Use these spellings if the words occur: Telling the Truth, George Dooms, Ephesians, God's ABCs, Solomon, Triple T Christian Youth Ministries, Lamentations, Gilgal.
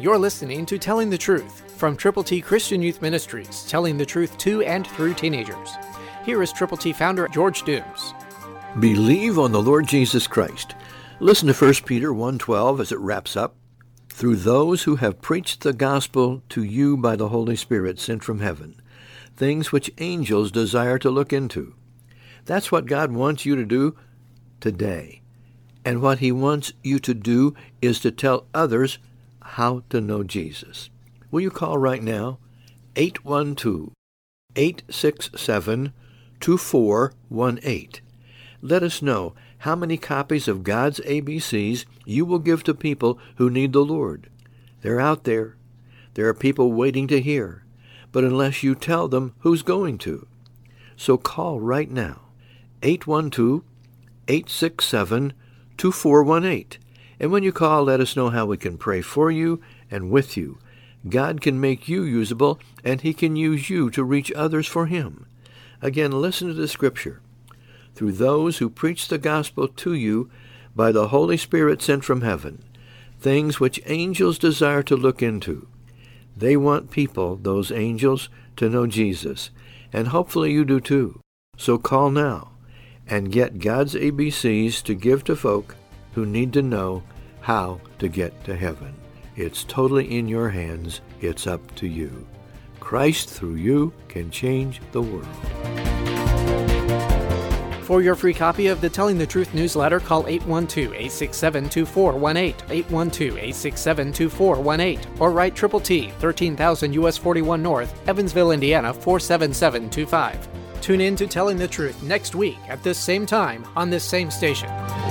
You're listening to Telling the Truth from Triple T Christian Youth Ministries, telling the truth to and through teenagers. Here is Triple T founder George Dooms. Believe on the Lord Jesus Christ. Listen to 1 Peter 1:12 as it wraps up. Through those who have preached the gospel to you by the Holy Spirit sent from heaven, things which angels desire to look into. That's what God wants you to do today. And what he wants you to do is to tell others how to know Jesus. Will you call right now? 812-867-2418. Let us know how many copies of God's ABCs you will give to people who need the Lord. They're out there. There are people waiting to hear. But unless you tell them, who's going to? So call right now. 812-867-2418. And when you call, let us know how we can pray for you and with you. God can make you usable, and he can use you to reach others for him. Again, listen to the scripture. Through those who preach the gospel to you by the Holy Spirit sent from heaven, things which angels desire to look into. They want people, those angels, to know Jesus, and hopefully you do too. So call now and get God's ABCs to give to folk who need to know how to get to heaven. It's totally in your hands. It's up to you. Christ through you can change the world. For your free copy of the Telling the Truth newsletter, call 812-867-2418, 812-867-2418, or write Triple T, 13,000 U.S. 41 North, Evansville, Indiana, 47725. Tune in to Telling the Truth next week at this same time on this same station.